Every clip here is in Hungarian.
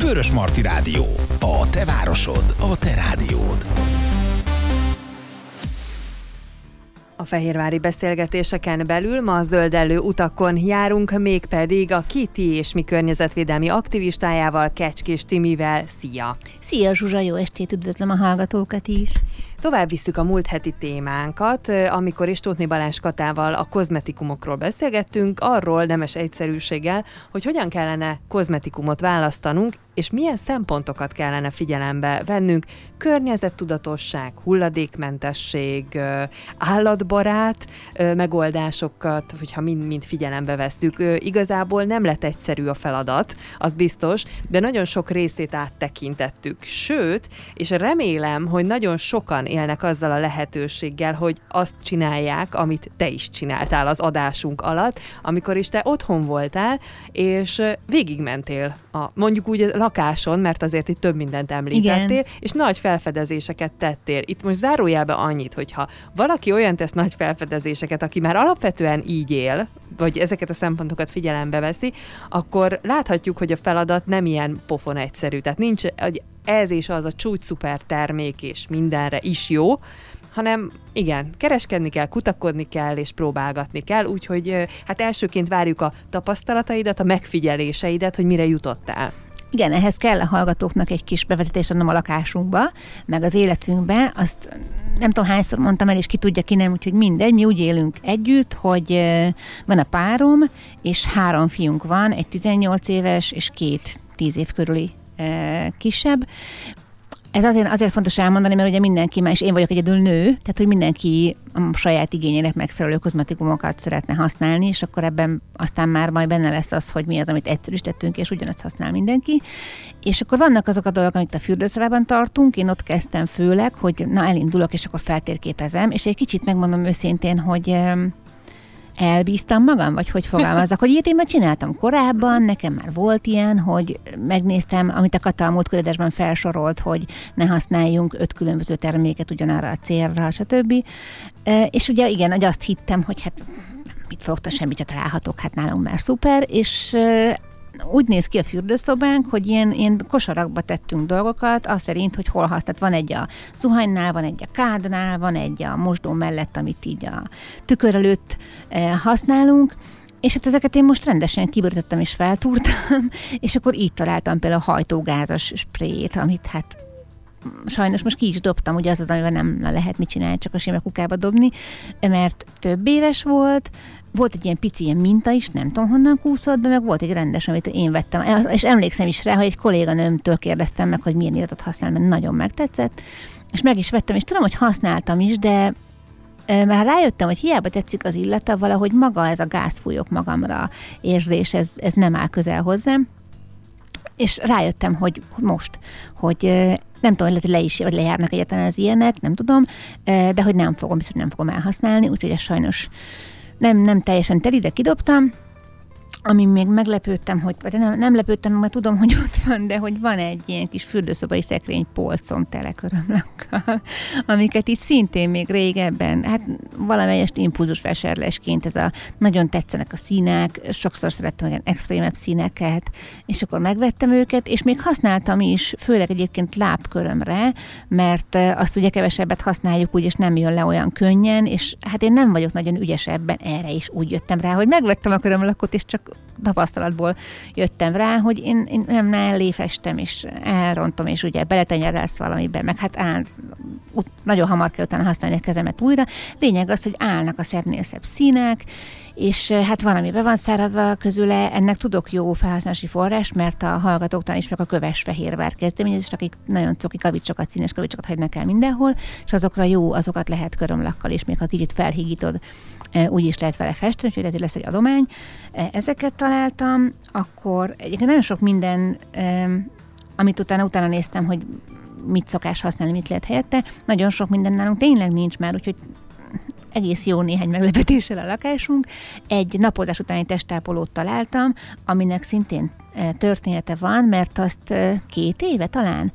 Vörösmarty Rádió. A te városod, a te rádiód. A fehérvári beszélgetéseken belül ma a zöldellő utakon járunk, mégpedig a Kiti és mi környezetvédelmi aktivistájával, Kecskés Timivel. Szia! Szia Zsuzsa, jó estét, üdvözlöm a hallgatókat is! Tovább visszük a múlt heti témánkat, amikor Istótné Balázs Katával a kozmetikumokról beszélgettünk, arról nemes egyszerűséggel, hogy hogyan kellene kozmetikumot választanunk, és milyen szempontokat kellene figyelembe vennünk: környezettudatosság, hulladékmentesség, állatbarát megoldásokat, hogyha mind figyelembe vesszük. Igazából nem lett egyszerű a feladat, az biztos, de nagyon sok részét áttekintettük. Sőt, és remélem, hogy nagyon sokan élnek azzal a lehetőséggel, hogy azt csinálják, amit te is csináltál az adásunk alatt, amikor is te otthon voltál, és végigmentél mondjuk úgy a lakáson, mert azért itt több mindent említettél, igen, és nagy felfedezéseket tettél. Itt most zárójelben annyit, hogyha valaki olyan tesz nagy felfedezéseket, aki már alapvetően így él, vagy ezeket a szempontokat figyelembe veszi, akkor láthatjuk, hogy a feladat nem ilyen pofon egyszerű. Tehát nincs, hogy ez és az a csúcs szuper termék, és mindenre is jó, hanem igen, kereskedni kell, kutakodni kell, és próbálgatni kell, úgyhogy hát elsőként várjuk a tapasztalataidat, a megfigyeléseidet, hogy mire jutottál. Igen, ehhez kell a hallgatóknak egy kis bevezetést adnom a lakásunkba, meg az életünkbe. Azt nem tudom hányszor mondtam el, és ki tudja, ki nem, úgyhogy mindegy. Mi úgy élünk együtt, hogy van a párom, és 3 fiunk van, egy 18 éves és 2 10 év körüli kisebb. Ez azért fontos elmondani, mert ugye mindenki már, és én vagyok egyedül nő, tehát hogy mindenki a saját igényének megfelelő kozmetikumokat szeretne használni, és akkor ebben aztán már majd benne lesz az, hogy mi az, amit egyszerűsítettünk, és ugyanazt használ mindenki. És akkor vannak azok a dolgok, amit a fürdőszobában tartunk, én ott kezdtem főleg, hogy na elindulok, és akkor feltérképezem, és egy kicsit megmondom őszintén, hogy elbíztam magam, vagy hogy fogalmazzak, hogy ilyet én már csináltam korábban, nekem már volt ilyen, hogy megnéztem, amit a Kata a múltkori adásban felsorolt, hogy ne használjunk 5 különböző terméket ugyanarra a célra, stb. És ugye igen, hogy azt hittem, hogy hát mit fogtok, semmit se találhatok, hát nálunk már szuper, és úgy néz ki a fürdőszobánk, hogy ilyen kosarakba tettünk dolgokat, azt szerint, hogy hol használt. Van egy a zuhanynál, van egy a kádnál, van egy a mosdó mellett, amit így a tükör előtt használunk, és hát ezeket én most rendesen kibőrítettem és feltúrtam, és akkor így találtam például a hajtógázas sprayt, amit hát sajnos most ki is dobtam, ugye az, amivel nem lehet mit csinálni, csak a sima kukába dobni, mert több éves volt. Volt egy ilyen pici ilyen minta is, nem tudom honnan kúszott be, meg volt egy rendes, amit én vettem. És emlékszem is rá, hogy egy kolléganőmtől kérdeztem meg, hogy milyen iratot használ, mert nagyon megtetszett. És meg is vettem, és tudom, hogy használtam is, de már rájöttem, hogy hiába tetszik az illata, valahogy maga ez a gázfújok magamra érzés, ez nem áll közel hozzám. És rájöttem, hogy most, hogy nem tudom, hogy lejárnak egyáltalán az ilyenek, nem tudom, de hogy biztos nem fogom elhasználni, úgyhogy ez sajnos nem teljesen teli, de kidobtam. Ami még meglepődtem, hogy nem lepődtem, mert tudom, hogy ott van, de hogy van egy ilyen kis fürdőszobai szekrény polcom tele körömlakkal, amiket itt szintén még régebben, hát valamelyest impulzus vásárlásként ez a nagyon tetszenek a színek, sokszor szerettem olyan extrémebb színeket, és akkor megvettem őket, és még használtam is, főleg egyébként lábkörömre, mert azt ugye kevesebbet használjuk úgy, és nem jön le olyan könnyen, és hát én nem vagyok nagyon ügyes ebben, erre is úgy jöttem rá, hogy megvettem a körömlakot, és csak tapasztalatból jöttem rá, hogy én nem elléfestem, és elrontom, és ugye beletenyerelsz valamiben, meg hát nagyon hamar kell utána használni a kezemet újra. Lényeg az, hogy állnak a szebbnél szebb színek, és hát van, ami be van száradva közüle, ennek tudok jó felhasználási forrás, mert a hallgatóktól is meg a Köves Fehérvár kezdeményezést, akik nagyon coki kavicsokat, színes kavicsokat hagynak el mindenhol, és azokra jó, azokat lehet körömlakkal, és még ha kicsit felhigítod, úgy is lehet vele festeni, úgyhogy ezért lesz egy adomány. Ezeket találtam, akkor egyébként nagyon sok minden, amit utána néztem, hogy mit szokás használni, mit lehet helyette, nagyon sok minden nálunk tényleg nincs már, úgyhogy egész jó néhány meglepetéssel a lakásunk. Egy napozás utáni testápolót találtam, aminek szintén története van, mert azt 2 éve talán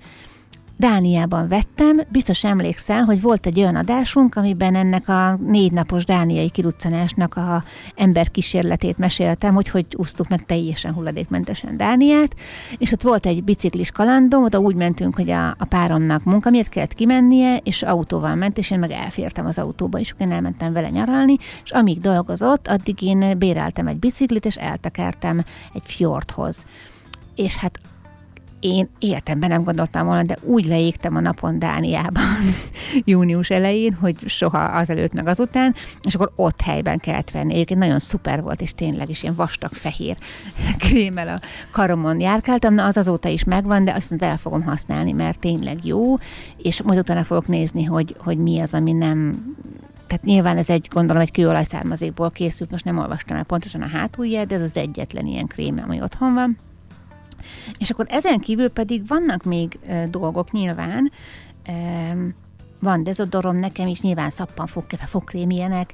Dániában vettem, biztos emlékszel, hogy volt egy olyan adásunk, amiben ennek a 4 napos dániai kiruccanásnak a emberkísérletét meséltem, hogy úsztuk meg teljesen hulladékmentesen Dániát, és ott volt egy biciklis kalandom, oda úgy mentünk, hogy a páromnak munka miatt kellett kimennie, és autóval ment, és én meg elfértem az autóba, és én elmentem vele nyaralni, és amíg dolgozott, addig én béreltem egy biciklit, és eltekertem egy fjordhoz. És hát én életemben nem gondoltam volna, de úgy leégtem a napon Dániában június elején, hogy soha azelőtt meg azután, és akkor ott helyben kellett venni. Egyébként nagyon szuper volt, és tényleg is ilyen vastag fehér krémmel a karomon járkáltam. Na, az azóta is megvan, de azt el fogom használni, mert tényleg jó, és majd utána fogok nézni, hogy mi az, ami nem... Tehát nyilván ez gondolom egy kőolajszármazékból készült, most nem olvastam el pontosan a hátulját, de ez az egyetlen ilyen krémem, ami otthon van. És akkor ezen kívül pedig vannak még dolgok nyilván, van dezodorom nekem is, nyilván szappan, fogkefe, fogkrém ilyenek,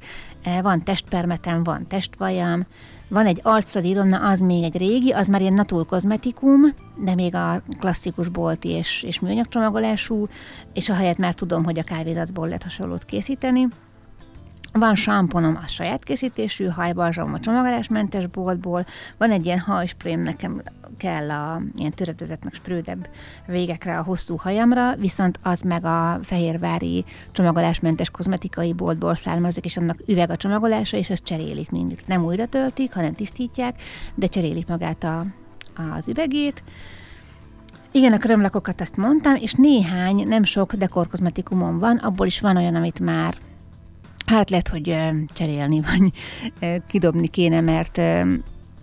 van testpermetem, van testvajam, van egy arcradírom, na az még egy régi, az már ilyen naturkozmetikum, de még a klasszikus bolti és műanyagcsomagolású, és ahelyett már tudom, hogy a kávézacból lehet hasonlót készíteni. Van samponom a saját készítésű, hajbalzsamom a csomagolásmentes boltból, van egy ilyen hajsprém, nekem kell a ilyen töredezett, meg sprődebb végekre a hosszú hajamra, viszont az meg a fehérvári csomagolásmentes kozmetikai boltból származik, és annak üveg a csomagolása, és ezt cserélik mindig. Nem újra töltik, hanem tisztítják, de cserélik magát az üvegét. Igen, a krömlakokat azt mondtam, és néhány, nem sok dekorkozmetikumom van, abból is van olyan, amit már hát lehet, hogy cserélni, vagy kidobni kéne, mert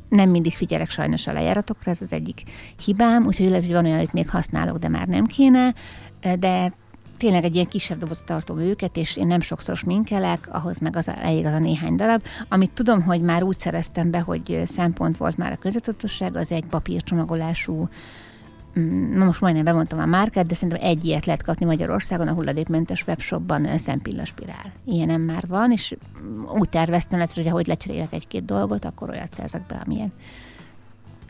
nem mindig figyelek sajnos a lejáratokra, ez az egyik hibám, úgyhogy lehet, hogy van olyan, amit még használok, de már nem kéne, de tényleg egy ilyen kisebb dobozot tartom őket, és én nem sokszor sminkelek, ahhoz meg elég az a néhány darab. Amit tudom, hogy már úgy szereztem be, hogy szempont volt már a közöttatosság, az egy papírcsomagolású, most majdnem bemondtam a márkát, de szerintem egy ilyet lehet kapni Magyarországon a hulladékmentes webshopban, szempillaspirál. Ilyenem már van, és úgy terveztem ezt, hogy ahogy lecserélek 1-2 dolgot, akkor olyat szerzek be, amilyen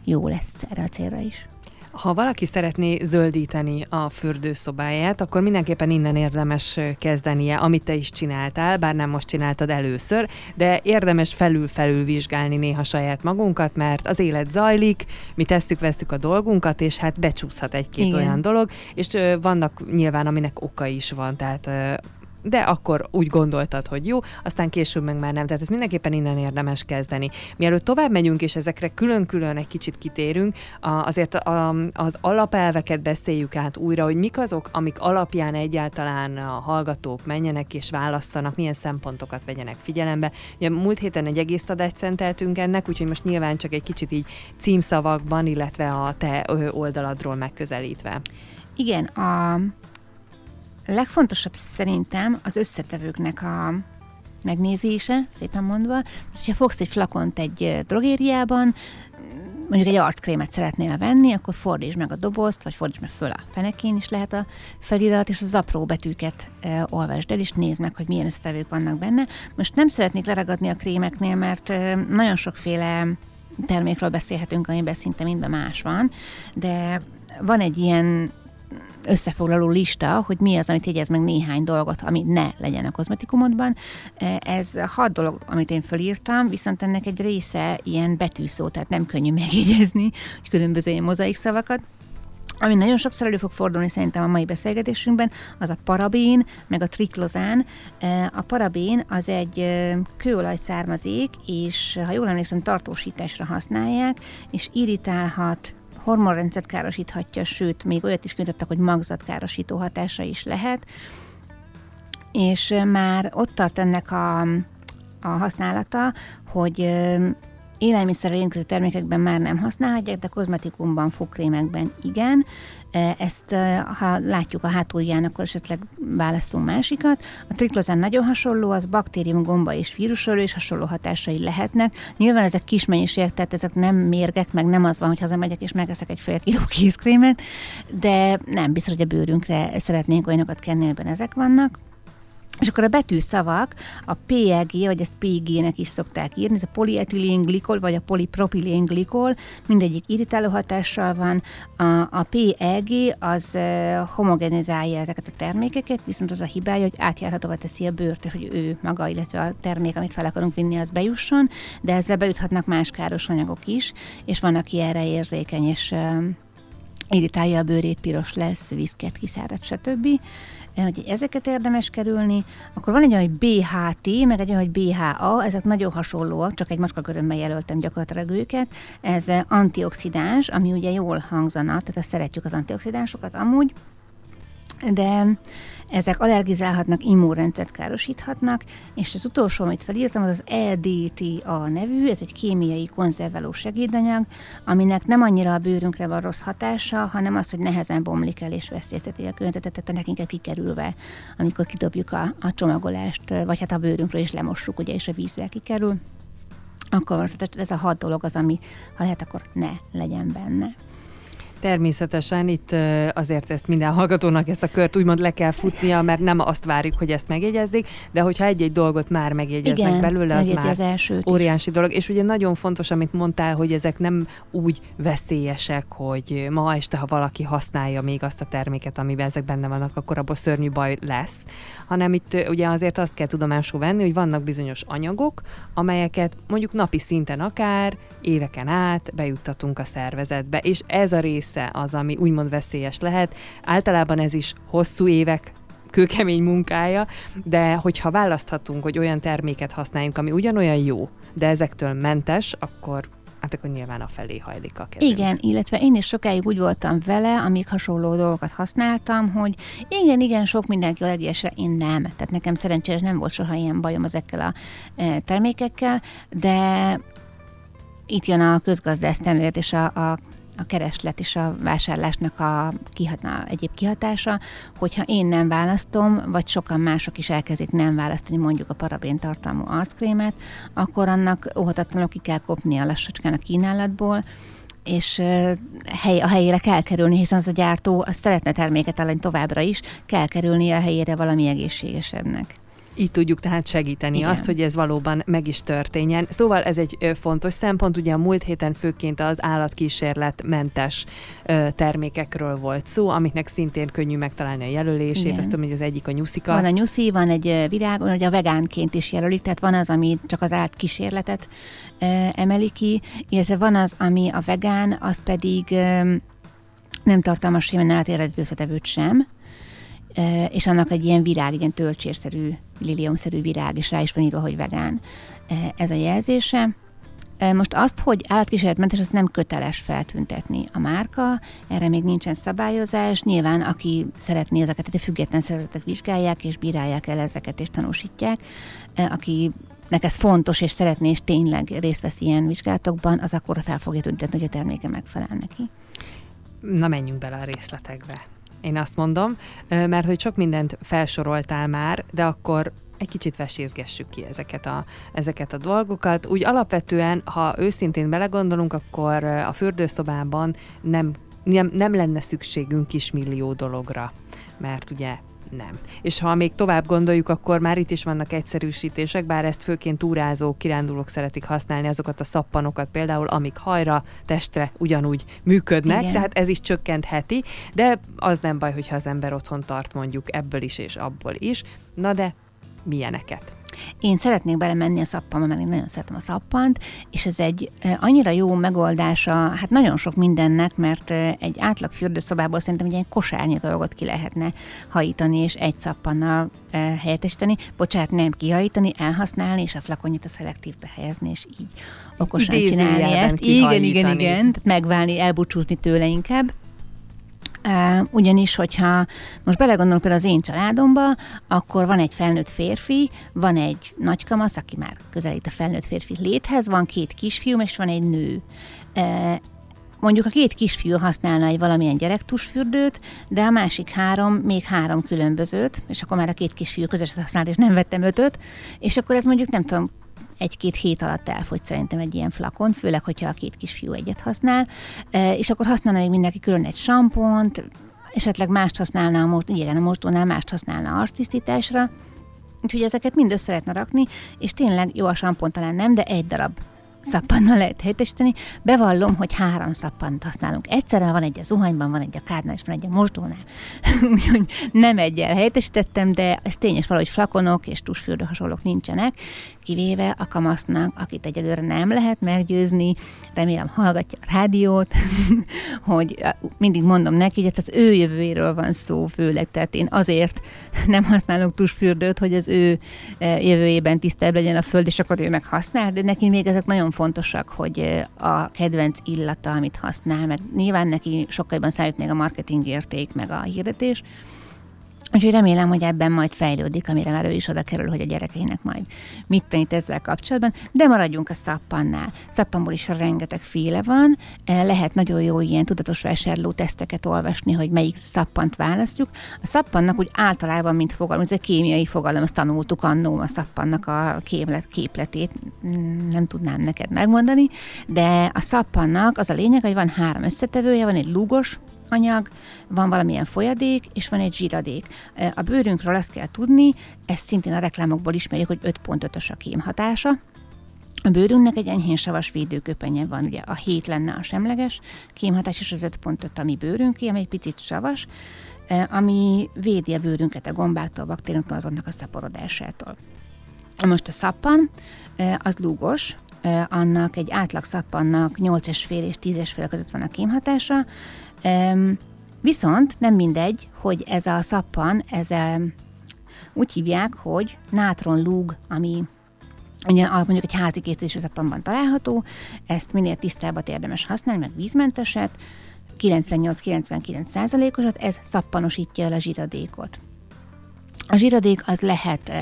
jó lesz erre a célra is. Ha valaki szeretné zöldíteni a fürdőszobáját, akkor mindenképpen innen érdemes kezdenie, amit te is csináltál, bár nem most csináltad először, de érdemes felül-felül vizsgálni néha saját magunkat, mert az élet zajlik, mi tesszük-vesszük a dolgunkat, és hát becsúszhat 1-2 igen, olyan dolog, és vannak nyilván, aminek oka is van, tehát... de akkor úgy gondoltad, hogy jó, aztán később meg már nem. Tehát ez mindenképpen innen érdemes kezdeni. Mielőtt tovább megyünk, és ezekre külön-külön egy kicsit kitérünk, azért az alapelveket beszéljük át újra, hogy mik azok, amik alapján egyáltalán a hallgatók menjenek és válasszanak, milyen szempontokat vegyenek figyelembe. Ugye múlt héten egy egész adást szenteltünk ennek, úgyhogy most nyilván csak egy kicsit így címszavakban, illetve a te oldaladról megközelítve. Igen, a legfontosabb szerintem az összetevőknek a megnézése, szépen mondva. Ha fogsz egy flakont egy drogériában, mondjuk egy arckrémet szeretnél venni, akkor fordítsd meg a dobozt, vagy fordítsd meg föl a fenekén is lehet a felirat, és az apró betűket olvasd el, és nézd meg, hogy milyen összetevők vannak benne. Most nem szeretnék leragadni a krémeknél, mert nagyon sokféle termékről beszélhetünk, amiben szinte minden más van, de van egy ilyen összefoglaló lista, hogy mi az, amit jegyez meg néhány dolgot, ami ne legyen a kozmetikumodban. Ez 6 dolog, amit én fölírtam, viszont ennek egy része ilyen betűszó, tehát nem könnyű megjegyezni, hogy különböző ilyen mozaik szavakat. Ami nagyon sokszor elő fog fordulni szerintem a mai beszélgetésünkben, az a parabén, meg a triklozán. A parabén az egy kőolajszármazék, és ha jól emlékszem, tartósításra használják, és irritálhat, hormonrendszert károsíthatja, sőt, még olyat is könytettek, hogy magzatkárosító hatása is lehet. És már ott tart ennek a használata, hogy élelmiszerrel érintkező termékekben már nem használhatják, de kozmetikumban, fogkrémekben igen. Ezt, ha látjuk a hátulján, akkor esetleg válaszunk másikat. A triklozán nagyon hasonló, az baktérium, gomba és vírusölő, és hasonló hatásai lehetnek. Nyilván ezek kis mennyiségek, tehát ezek nem mérgek, meg nem az van, hogy hazamegyek és megeszek egy fél kiló kézkrémet, de nem biztos, hogy a bőrünkre szeretnénk olyanokat kenni, ebben ezek vannak. És akkor a betűszavak, a PEG, vagy ezt PG-nek is szokták írni, ez a polietilenglikol, vagy a polipropilenglikol, mindegyik irritáló hatással van. A PEG az homogenizálja ezeket a termékeket, viszont az a hibája, hogy átjárhatóvá teszi a bőrt, hogy ő maga, illetve a termék, amit fel akarunk vinni, az bejusson, de ezzel bejuthatnak más káros anyagok is, és van, aki erre érzékeny, és irritálja a bőrét, piros lesz, viszket, kiszárad, stb. Hogy ezeket érdemes kerülni, akkor van egy olyan, hogy BHT, meg egy olyan, hogy BHA, ezek nagyon hasonlóak, csak egy macskakörömmel jelöltem gyakorlatilag őket. Ez antioxidáns, ami ugye jól hangzana, tehát szeretjük az antioxidánsokat amúgy, de ezek allergizálhatnak, immunrendszert károsíthatnak, és az utolsó, amit felírtam, az az EDTA nevű, ez egy kémiai konzerváló segédanyag, aminek nem annyira a bőrünkre van rossz hatása, hanem az, hogy nehezen bomlik el és veszélyezteti a környezetet, tehát nekünk kell kikerülve, amikor kidobjuk a csomagolást, vagy hát a bőrünkről is lemossuk, ugye, és a vízzel kikerül, akkor ez a 6 dolog az, ami ha lehet, akkor ne legyen benne. Természetesen itt azért ezt minden hallgatónak ezt a kört úgymond le kell futnia, mert nem azt várjuk, hogy ezt megjegyezzék, de hogyha egy-egy dolgot már megjegyeznek, igen, belőle, az már az óriási dolog. És ugye nagyon fontos, amit mondtál, hogy ezek nem úgy veszélyesek, hogy ma este, ha valaki használja még azt a terméket, amiben ezek benne vannak, akkor abból szörnyű baj lesz, hanem itt ugye azért azt kell tudomásul venni, hogy vannak bizonyos anyagok, amelyeket mondjuk napi szinten akár éveken át bejuttatunk a szervezetbe, és ez a rész az, ami úgymond veszélyes lehet. Általában ez is hosszú évek kőkemény munkája, de hogyha választhatunk, hogy olyan terméket használjunk, ami ugyanolyan jó, de ezektől mentes, akkor nyilván a felé hajlik a kezünk. Igen, illetve én is sokáig úgy voltam vele, amíg hasonló dolgokat használtam, hogy igen, sok mindenki allergiásra, én nem. Tehát nekem szerencsére nem volt soha ilyen bajom ezekkel a termékekkel, de itt jön a közgazdász szemlélet és a kereslet és a vásárlásnak egyéb kihatása, hogyha én nem választom, vagy sokan mások is elkezdik nem választani mondjuk a parabén tartalmú arckrémet, akkor annak óhatatlanul ki kell kopni a lassacskán a kínálatból, és a helyére kell kerülni, hiszen az a gyártó azt szeretne terméket adni továbbra is, kell kerülnie a helyére valami egészségesebbnek. Így tudjuk tehát segíteni, igen, azt, hogy ez valóban meg is történjen. Szóval ez egy fontos szempont, ugye a múlt héten főként az állatkísérletmentes termékekről volt szó, amiknek szintén könnyű megtalálni a jelölését, igen. Azt tudom, hogy az egyik a nyuszika. Van a nyuszi, van egy virág, ugye a vegánként is jelölik, tehát van az, ami csak az állatkísérletet emeli ki, illetve van az, ami a vegán, az pedig nem tartalmaz semmilyen átéredetű összetevőt sem, és annak egy ilyen virág, egy ilyen tölcsérszerű, liliomszerű virág, és rá is van írva, hogy vegán. Ez a jelzése. Most azt, hogy állatkísérletmentes, azt nem köteles feltüntetni a márka, erre még nincsen szabályozás, nyilván aki szeretné ezeket, de független szervezetek vizsgálják, és bírálják el ezeket, és tanúsítják. Akinek ez fontos, és szeretné, és tényleg részt vesz ilyen vizsgálatokban, az akkor fel fogja tüntetni, hogy a terméke megfelel neki. Na, menjünk bele a részletekbe. Én azt mondom, mert hogy sok mindent felsoroltál már, de akkor egy kicsit vesézgessük ki ezeket a dolgokat. Úgy alapvetően, ha őszintén belegondolunk, akkor a fürdőszobában nem lenne szükségünk kismillió dologra, mert ugye nem. És ha még tovább gondoljuk, akkor már itt is vannak egyszerűsítések, bár ezt főként túrázók, kirándulók szeretik használni, azokat a szappanokat például, amik hajra, testre ugyanúgy működnek, igen, tehát ez is csökkentheti, de az nem baj, hogyha az ember otthon tart mondjuk ebből is és abból is. Na de milyeneket? Én szeretnék belemenni a szappanba, mert én nagyon szeretem a szappant, és ez egy annyira jó megoldása, hát nagyon sok mindennek, mert egy átlag fürdőszobából szerintem egy ilyen kosárnyi dolgot ki lehetne hajítani, és egy szappannal helyettesíteni, bocsánat, nem kihajítani, elhasználni, és a flakonyit a szelektívbe helyezni, és így okosan csinálni ezt. Igen, tehát megválni, elbúcsúzni tőle inkább. Ugyanis, hogyha most belegondolok például az én családomba, akkor van egy felnőtt férfi, van egy nagykamasz, aki már közelít a felnőtt férfi léthez, van 2 kisfiú, és van egy nő. Mondjuk a 2 kisfiú használna egy valamilyen gyerektusfürdőt, de a másik 3 még 3 különbözőt, és akkor már a 2 kisfiú közöset használt, és nem vettem 5-öt, és akkor ez mondjuk, nem tudom, 1-2 hét alatt elfogy szerintem egy ilyen flakon, főleg, hogyha a 2 kisfiú egyet használ, és akkor használna még mindenki külön egy sampont, esetleg mást használna a mostónál, mást használna arctisztításra, Úgyhogy ezeket mind össze lehetne rakni, és tényleg jó a sampon talán nem, de egy darab szappannal lehet helyettesíteni. Bevallom, hogy 3 szappant használunk. Egyszerre van egy a zuhanyban, van egy a kádnál, és van egy a mosdónál. Úgyhogy nem egyel helyettesítettem, de ez tényes valahogy flakonok és tusfürdő hasonlók nincsenek, kivéve a kamasznak, akit egyelőre nem lehet meggyőzni, remélem hallgatja a rádiót, hogy mindig mondom neki, hogy az ő jövőjéről van szó főleg, tehát én azért nem használok tusfürdőt, hogy az ő jövőjében tisztább legyen a föld, és akkor ő meg használ, de neki még ezek nagyon fontosak, hogy a kedvenc illata, amit használ, meg nyilván neki sokkal jobban számít még a marketing érték, meg a hirdetés. Úgyhogy remélem, hogy ebben majd fejlődik, amire már ő is oda kerül, hogy a gyerekeinek majd mit tanít ezzel kapcsolatban. De maradjunk a szappannál. Szappanból is rengeteg féle van. Lehet nagyon jó ilyen tudatos vásárló teszteket olvasni, hogy melyik szappant választjuk. A szappannak úgy általában, mint fogalom, ez egy kémiai fogalom, azt tanultuk annó a szappannak a képletét. Nem tudnám neked megmondani, de a szappannak az a lényeg, hogy van 3 összetevője, van egy lúgos anyag, van valamilyen folyadék, és van egy zsíradék. A bőrünkről azt kell tudni, ezt szintén a reklámokból ismerjük, hogy 5.5-ös a kémhatása. A bőrünknek egy enyhén savas védőköpenye van, ugye a 7 lenne a semleges kémhatás, és az 5.5 a mi bőrünké, ami egy picit savas, ami védi a bőrünket a gombáktól, a baktériumoktól, azoknak a szaporodásától. Most a szappan, az lúgos, annak egy átlag szappannak 8,5 és 10,5 között van a kémhatása, viszont nem mindegy, hogy ez a szappan, ez úgy hívják, hogy nátronlúg, ami ugyan mondjuk egy házi készítésű szappanban található, ezt minél tisztábbat érdemes használni, meg vízmenteset, 98-99%-osat, ez szappanosítja el a zsíradékot. A zsíradék az lehet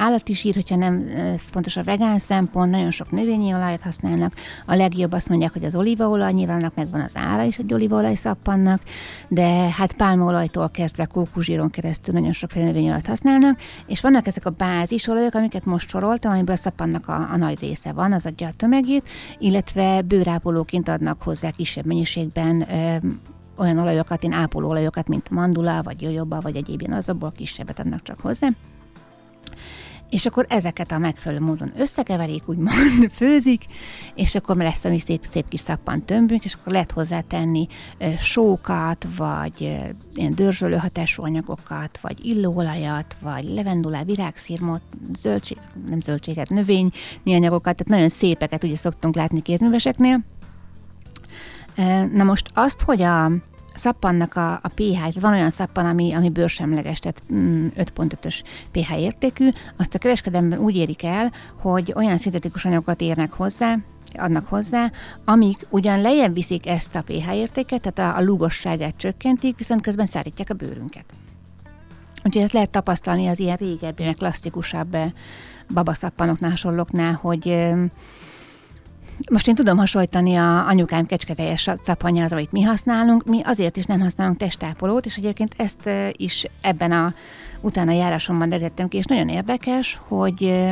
állati zsír, hogyha nem fontos a vegán szempont, nagyon sok növényi olajat használnak. A legjobb azt mondják, hogy az olívaolaj, nyilván annak megvan az ára is, egy olívaolaj szappannak, de hát pálmaolajtól kezdve kókuszsíron keresztül nagyon sok növényi olajat használnak, és vannak ezek a bázisolajok, amiket most soroltam, amiből a szappannak a nagy része van, az adja a tömegét, illetve bőrápolóként adnak hozzá kisebb mennyiségben olyan olajokat, én ápolóolajokat, mint mandula, vagy jojoba, vagy egyéb ilyen azokból kisebbet adnak csak hozzá. És akkor ezeket a megfelelő módon összekeverik, úgymond főzik, és akkor lesz a mi szép kis szappan tömbünk, és akkor lehet hozzátenni sókat, vagy ilyen dörzsölő hatású anyagokat, vagy illóolajat, vagy levendulát, virágszirmot, nem zöldséget, növényi anyagokat, tehát nagyon szépeket ugye szoktunk látni kézműveseknél. Na most azt, hogy a szappannak a pH-t, van olyan szappan, ami bőrsemleges, tehát 5.5-ös pH értékű, azt a kereskedelemben úgy érik el, hogy olyan szintetikus anyagokat adnak hozzá, amik ugyan lejjebb viszik ezt a pH értéket, tehát a lúgosságát csökkentik, viszont közben szárítják a bőrünket. Úgyhogy ezt lehet tapasztalni az ilyen régebbi, meg klasszikusabb babaszappanoknál, hasonlóknál, hogy most én tudom hasonlítani a anyukám kecsketelyes szappanja az, amit mi használunk. Mi azért is nem használunk testápolót, és egyébként ezt is ebben a utána járásomban derültem ki, és nagyon érdekes, hogy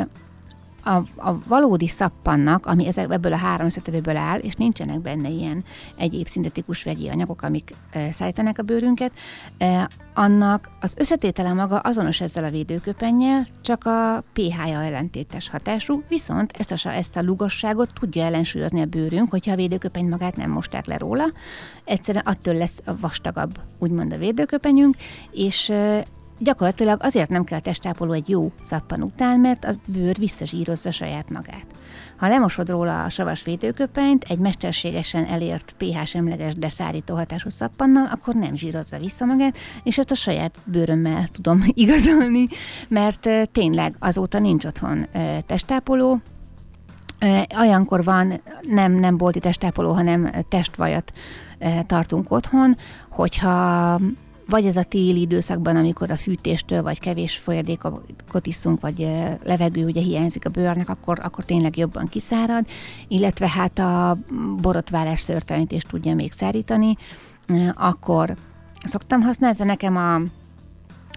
a valódi szappannak, ami ebből a 3 összetevőből áll, és nincsenek benne ilyen egyéb szintetikus vegyi anyagok, amik szállítanak a bőrünket, annak az összetétele maga azonos ezzel a védőköpennyel, csak a pH-ja ellentétes hatású, viszont ezt a lúgosságot tudja ellensúlyozni a bőrünk, hogyha a védőköpeny magát nem mosták le róla. Egyszerűen attól lesz vastagabb, úgymond a védőköpenyünk, és gyakorlatilag azért nem kell testápoló egy jó szappan után, mert a bőr visszazsírozza saját magát. Ha lemosod róla a savas védőköpenyt egy mesterségesen elért pH-semleges, de szárító hatású szappannal, akkor nem zsírozza vissza magát, és ezt a saját bőrömmel tudom igazolni, mert tényleg azóta nincs otthon testápoló. Olyankor van, nem bolti testápoló, hanem testvajat tartunk otthon, hogyha vagy ez a téli időszakban, amikor a fűtéstől, vagy kevés folyadékot iszunk, vagy levegő ugye hiányzik a bőrnek, akkor tényleg jobban kiszárad, illetve hát a borotválás szőrtelenítést tudja még szárítani, akkor szoktam használni, nekem a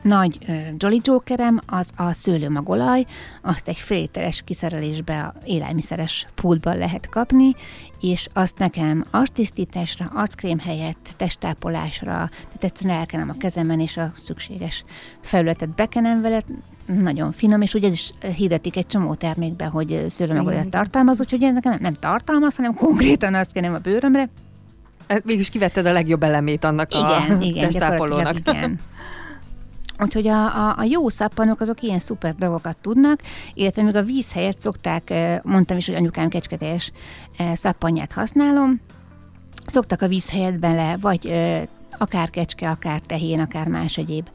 nagy Jolly Jokerem az a szőlőmagolaj, azt egy fél literes kiszerelésbe, élelmiszeres pultban lehet kapni, és azt nekem arctisztításra, arckrém helyett, testápolásra, tehát egyszerűen elkenem a kezemen, és a szükséges felületet bekenem vele, nagyon finom, és ugye ez is hirdetik egy csomó termékben, hogy szőlőmegoldót tartalmaz, úgyhogy nekem nem tartalmaz, hanem konkrétan azt kenem a bőrömre. Mégis kivetted a legjobb elemét annak a testápolónak. Igen. Úgyhogy a jó szappanok azok ilyen szuper dolgokat tudnak, illetve még a víz helyett szokták, mondtam is, hogy anyukám kecsketés szappanját használom, szoktak a víz helyett bele, vagy akár kecske, akár tehén, akár más egyéb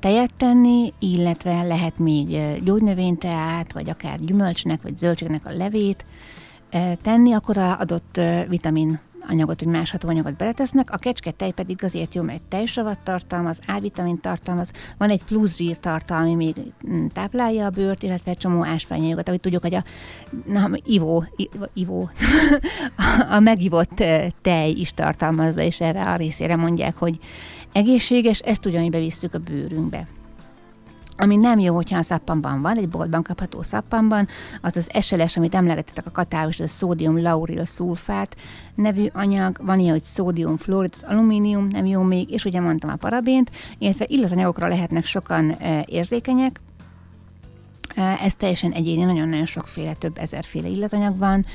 tejet tenni, illetve lehet még gyógynövényteát, vagy akár gyümölcsnek, vagy zöldségnek a levét tenni, akkor az adott vitamin anyagot, vagy más hatóanyagot beletesznek. A kecsketej pedig azért jó, mert tejsavat tartalmaz, A-vitamint tartalmaz, van egy plusz zsír tartalma, ami még táplálja a bőrt, illetve egy csomó ásványanyagot, ahogy tudjuk, hogy a megivott tej is tartalmazza, és erre a részére mondják, hogy egészséges, ezt ugyanúgy bevisszük a bőrünkbe. Ami nem jó, hogyha a szappanban van, egy boltban kapható szappanban, az az SLS, amit emlegetettek a Katával, és ez a szódium lauril szulfát nevű anyag, van ilyen, hogy szódium fluorid, az alumínium, nem jó még, és ugye mondtam a parabént, illetve illatanyagokra lehetnek sokan érzékenyek. Ez teljesen egyéni, nagyon-nagyon sokféle, több ezerféle illatanyag van,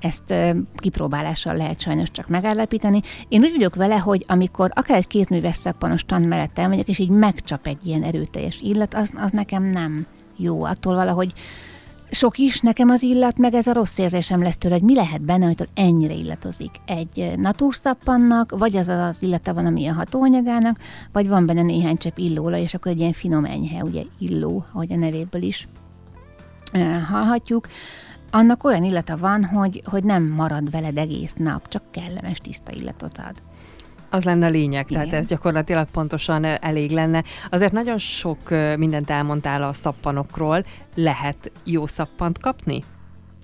ezt kipróbálással lehet sajnos csak megállapítani. Én úgy vagyok vele, hogy amikor akár egy kézműves szappanos stand mellett elmegyek, és így megcsap egy ilyen erőteljes illat, az nekem nem jó. Attól valahogy sok is nekem az illat, meg ez a rossz érzésem lesz tőle, hogy mi lehet benne, amitől ennyire illatozik. Egy natúrszappannak, vagy az illata van, ami a hatóanyagának, vagy van benne néhány csepp illóla, és akkor egy ilyen finom enyhe, ugye illó, ahogy a nevéből is hallhatjuk. Annak olyan illata van, hogy nem marad veled egész nap, csak kellemes, tiszta illatot ad. Az lenne a lényeg, igen. Tehát ez gyakorlatilag pontosan elég lenne. Azért nagyon sok mindent elmondtál a szappanokról. Lehet jó szappant kapni?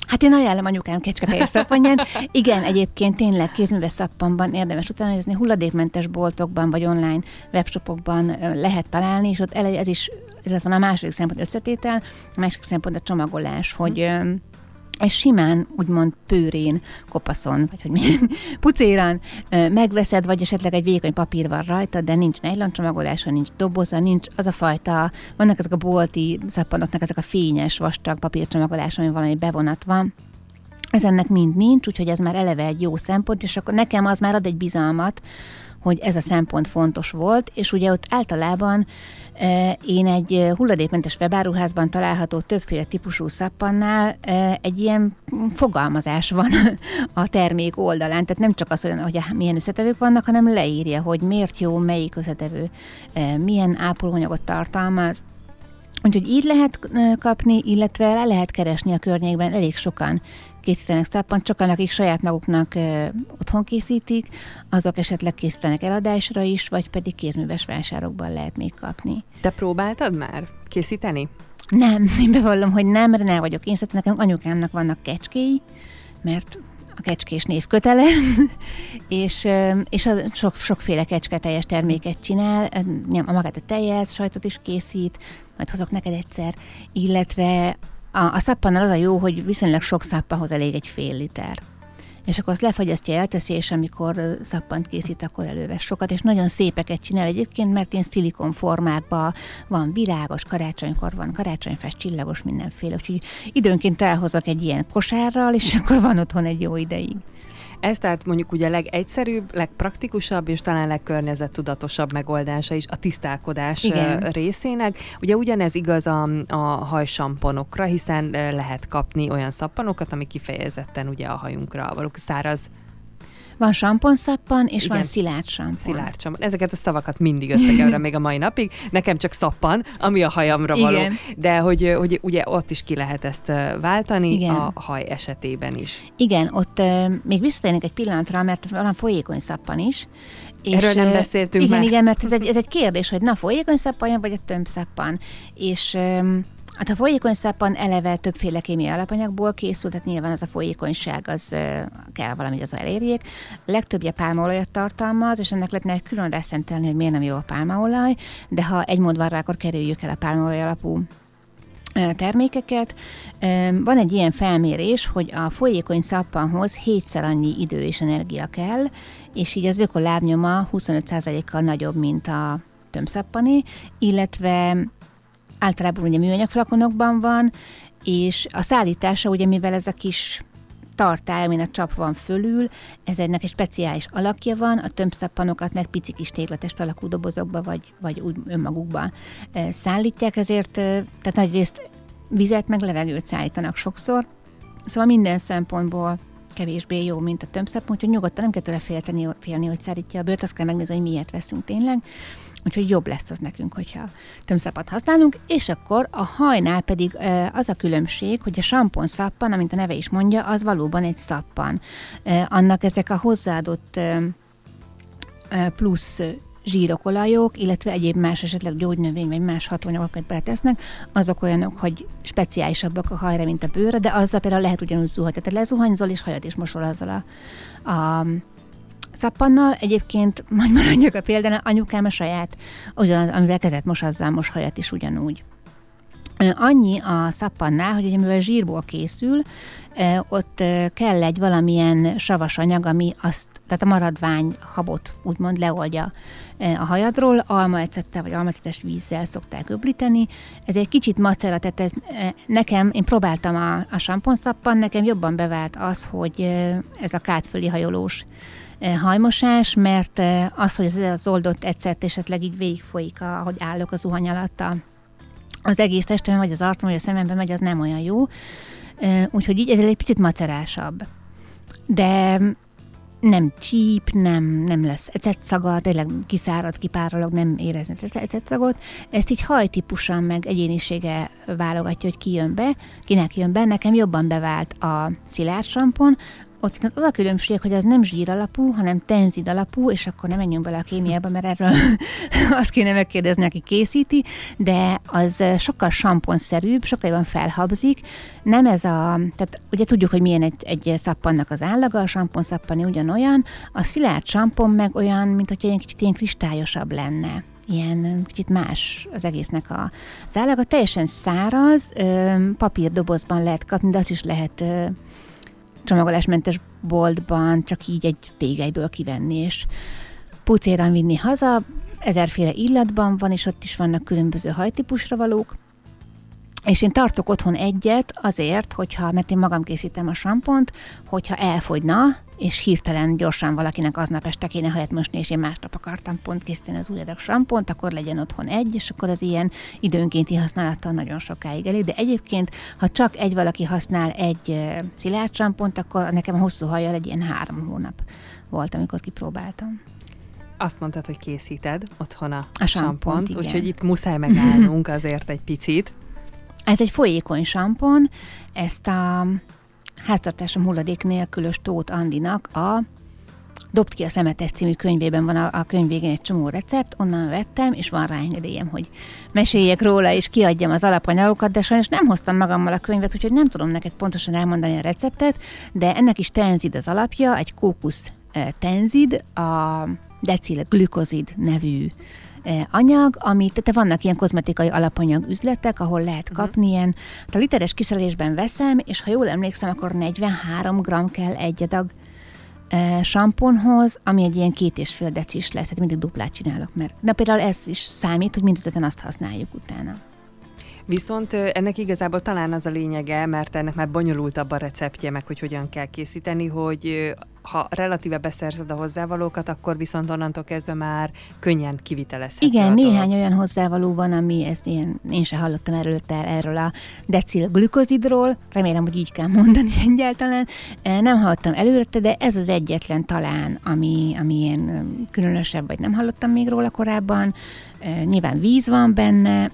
Hát én ajánlom anyukám kecsketeljes szappanját. Igen, egyébként tényleg kézműves szappanban érdemes utána nézni, hulladékmentes boltokban vagy online webshopokban lehet találni, és ott ez is, ez van a második szempont, összetétel, a másik szempont a csomagolás, hogy ez simán, úgymond pőrén, kopaszon, vagy hogy milyen, pucéran megveszed, vagy esetleg egy vékony papír van rajta, de nincs nejloncsomagolása, nincs doboza, nincs az a fajta, vannak ezek a bolti szappanoknak, ezek a fényes, vastag papírcsomagolása, ami valami bevonat van. Ez ennek mind nincs, úgyhogy ez már eleve egy jó szempont, és akkor nekem az már ad egy bizalmat, hogy ez a szempont fontos volt, és ugye ott általában én egy hulladékmentes webáruházban található többféle típusú szappannál egy ilyen fogalmazás van a termék oldalán, tehát nem csak az, hogy milyen összetevők vannak, hanem leírja, hogy miért jó, melyik összetevő, milyen ápolóanyagot tartalmaz. Úgyhogy így lehet kapni, illetve le lehet keresni a környékben, elég sokan készítenek szappant, sokan, akik saját maguknak otthon készítik, azok esetleg készítenek eladásra is, vagy pedig kézműves vásárokban lehet még kapni. Te próbáltad már készíteni? Nem, én bevallom, hogy nem, mert nem vagyok én, szóval nekem anyukámnak vannak kecskéi, mert a kecskés név kötelez, és sokféle kecsketeljes terméket csinál, a magát a tejet, sajtot is készít, majd hozok neked egyszer, illetve a szappannál az a jó, hogy viszonylag sok szappanhoz elég egy fél liter. És akkor azt lefagyasztja, elteszi, és amikor szappant készít, akkor előves sokat, és nagyon szépeket csinál egyébként, mert ilyen szilikon formákban van virágos, karácsonykor van karácsonyfás, csillagos, mindenféle. Úgyhogy időnként elhozok egy ilyen kosárral, és akkor van otthon egy jó ideig. Ez tehát mondjuk ugye a legegyszerűbb, legpraktikusabb és talán legkörnyezettudatosabb megoldása is a tisztálkodás igen. részének. Ugye ugyanez igaz a hajsamponokra, hiszen lehet kapni olyan szappanokat, ami kifejezetten ugye a hajunkra való száraz. Van samponszappan, és igen. van szilárd sampon. Szilárd sampon. Ezeket a szavakat mindig összekeverem még a mai napig. Nekem csak szappan, ami a hajamra igen. való. De hogy ugye ott is ki lehet ezt váltani igen. a haj esetében is. Igen, ott még visszatérnék egy pillanatra, mert van folyékony szappan is. Erről nem beszéltünk igen, már. Igen, mert ez egy kérdés, hogy na folyékony szappan, vagy a tömb szappan. És... hát a folyékony szappan eleve többféle kémiai alapanyagból készül, tehát nyilván az a folyékonyság, az kell valami, az elérjék. Legtöbbje pálmaolajat tartalmaz, és ennek lehetne külön rászentelni, hogy miért nem jó a pálmaolaj, de ha egy mód van rá, akkor kerüljük el a pálmaolaj alapú termékeket. Van egy ilyen felmérés, hogy a folyékony szappanhoz 7-szer annyi idő és energia kell, és így az ökolábnyoma 25%-kal nagyobb, mint a tömszappané, illetve általában ugye műanyag flakonokban van, és a szállítása, ugye mivel ez a kis tartály, amin a csap van fölül, ez ennek egy speciális alakja van, a tömbszappanokat meg pici kis téglatest alakú dobozokba, vagy úgy önmagukba szállítják, ezért tehát nagyrészt vizet meg levegőt szállítanak sokszor, szóval minden szempontból kevésbé jó, mint a tömbszappon, úgyhogy nyugodtan nem kell tőle félni, hogy szárítja a bőrt, azt kell megnézni, hogy miért veszünk tényleg, úgyhogy jobb lesz az nekünk, hogyha tömszappat használunk, és akkor a hajnál pedig az a különbség, hogy a sampon szappan, amint a neve is mondja, az valóban egy szappan. Annak ezek a hozzáadott plusz zsírokolajok, illetve egyéb más esetleg gyógynövény, vagy más hatóanyagokat beletesznek, azok olyanok, hogy speciálisabbak a hajra, mint a bőrre, de azzal például lehet ugyanúgy zuhatni. Tehát lezuhanyzol, és hajat is mosol azzal a szappannal. Egyébként, majd maradjak a példán, anyukám a saját, ugyanaz, amivel kezet mos, azzal mos hajat is ugyanúgy. Annyi a szappannál, hogy mivel zsírból készül, ott kell egy valamilyen savas anyag, ami azt, tehát a maradvány habot úgymond leoldja a hajadról, almaecettel vagy almaecetes vízzel szokták öblíteni. Ez egy kicsit macera, tehát ez nekem, én próbáltam a samponszappan, nekem jobban bevált az, hogy ez a kádföli hajolós hajmosás, mert az, hogy ez az oldott ecet esetleg így végigfolyik, ahogy állok a zuhany alatt az egész testemben, vagy az arcom, vagy a szememben megy, az nem olyan jó. Úgyhogy így ezzel egy picit macerásabb. De nem csíp, nem lesz ecetszaga, tényleg kiszárad, kipárolog, nem érezni ecetszagot. Ezt így hajtípusan meg egyénisége válogatja, hogy ki jön be, kinek jön be. Nekem jobban bevált a szilárd sampon. Ott az a különbség, hogy az nem zsír alapú, hanem tenzid alapú, és akkor nem menjünk bele a kémiába, mert erről azt kéne megkérdezni, aki készíti, de az sokkal samponszerűbb, sokkal jobban felhabzik. Nem ez tehát ugye tudjuk, hogy milyen egy szappannak az állaga, a samponszappan ugyanolyan, a szilárd sampon meg olyan, mint hogyha egy kicsit ilyen kristályosabb lenne. Ilyen kicsit más az egésznek az állaga. Teljesen száraz, papírdobozban lehet kapni, de azt is lehet csomagolásmentes boltban csak így egy tégelyből kivenni, és pucéran vinni haza, ezerféle illatban van, és ott is vannak különböző hajtípusra valók, és én tartok otthon egyet azért, mert én magam készítem a sampont, hogyha elfogyna, és hirtelen gyorsan valakinek aznap este kéne hajat mosni, és én másnap akartam pont készíteni az új adag sampont, akkor legyen otthon egy, és akkor az ilyen időnkénti használattal nagyon sokáig elég. De egyébként, ha csak egy valaki használ egy szilárd sampont, akkor nekem a hosszú hajjal egy ilyen 3 hónap volt, amikor kipróbáltam. Azt mondtad, hogy készíted otthon a sampont, úgyhogy itt muszáj megállnunk azért egy picit. Ez egy folyékony sampon, ezt a háztartásom hulladék nélkülös Tóth Andinak a Dobd ki a szemetes című könyvében van a könyv végén egy csomó recept, onnan vettem, és van rá engedélyem, hogy meséljek róla, és kiadjam az alapanyagokat, de sajnos nem hoztam magammal a könyvet, úgyhogy nem tudom neked pontosan elmondani a receptet, de ennek is tenzid az alapja, egy kókusz tenzid, a decilglukozid nevű anyag, amit, tehát vannak ilyen kozmetikai alapanyag üzletek, ahol lehet kapni ilyen, hát a literes kiszerelésben veszem, és ha jól emlékszem, akkor 43 g kell egy adag samponhoz, ami egy ilyen 2,5 decis lesz, tehát mindig duplát csinálok, mert na például ez is számít, hogy mindöten azt használjuk utána. Viszont ennek igazából talán az a lényege, mert ennek már bonyolultabb a receptje, meg hogy hogyan kell készíteni, hogy ha relatíve beszerzed a hozzávalókat, akkor viszont onnantól kezdve már könnyen kivitelezhető. Igen, néhány olyan hozzávaló van, ami ezt én se hallottam erről a decilglukozidról, remélem, hogy így kell mondani egyáltalán. Nem hallottam előtte, de ez az egyetlen talán, ami ilyen különösebb, vagy nem hallottam még róla korábban. Nyilván víz van benne,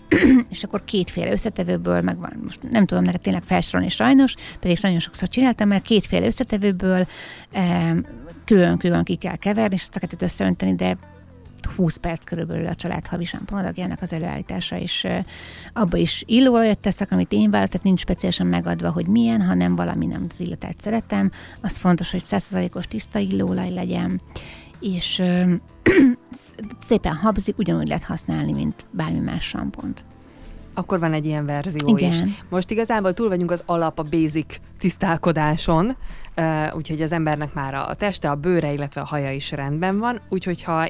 és akkor kétféle összetevőből, meg van, most nem tudom neked tényleg felsorolni sajnos, pedig nagyon sokszor csináltam, mert kétféle összetevőből külön-külön ki kell keverni, és ezt a kettőt összeönteni, de 20 perc körülbelül a család havi samponadagjának az előállítása, és abba is illóolajat teszek, amit én vállalt, tehát nincs speciálisan megadva, hogy milyen, hanem valami nem az illatát szeretem. Az fontos, hogy 100%-os tiszta illóolaj legyen, és szépen habzik, ugyanúgy lehet használni, mint bármi más sampont. Akkor van egy ilyen verzió. Igen. Is. Most igazából túl vagyunk az alap, a basic tisztálkodáson, úgyhogy az embernek már a teste, a bőre, illetve a haja is rendben van, úgyhogy ha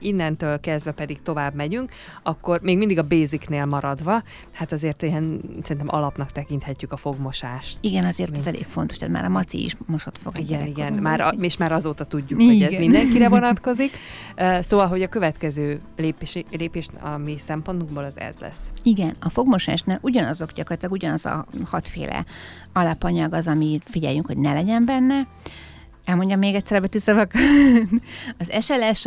innentől kezdve pedig tovább megyünk, akkor még mindig a basicnél maradva, hát azért ilyen szerintem alapnak tekinthetjük a fogmosást. Igen, azért ez elég fontos, tehát már a Maci is mosott fog. Igen, és már azóta tudjuk, igen, hogy ez mindenkire vonatkozik. Szóval, hogy a következő lépés a mi szempontunkból az ez lesz. Igen, a fogmosásnál ugyanazok gyakorlatilag ugyanaz a hatféle alapanyag az, ami figyeljünk, hogy ne legyen benne. Elmondjam még egyszer a betűszavak. Az SLS,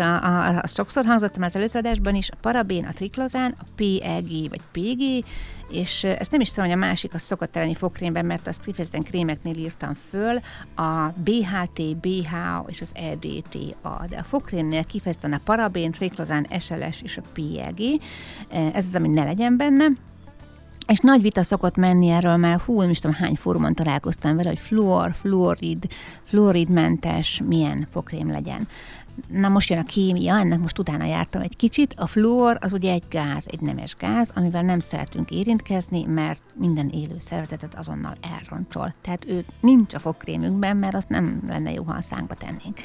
az sokszor hangzottam az előző adásban is, a parabén, a triklozán, a PEG vagy PG, és ezt nem is tudom, hogy a másik az szokott elleni fogkrémben, mert azt kifejezetten krémeknél írtam föl, a BHT, BHA és az EDTA, de a fogkrémnél kifejezetten a parabén, triklozán, SLS és a PEG, ez az, ami ne legyen benne. És nagy vita szokott menni erről már, nem is tudom, hány fórumon találkoztam vele, hogy fluoridmentes milyen fokrém legyen. Na most jön a kémia, ennek most utána jártam egy kicsit. A fluor az ugye egy gáz, egy nemes gáz, amivel nem szeretünk érintkezni, mert minden élő szervezetet azonnal elroncsol. Tehát ő nincs a fogkrémünkben, mert azt nem lenne jó, ha a szánkba tennénk.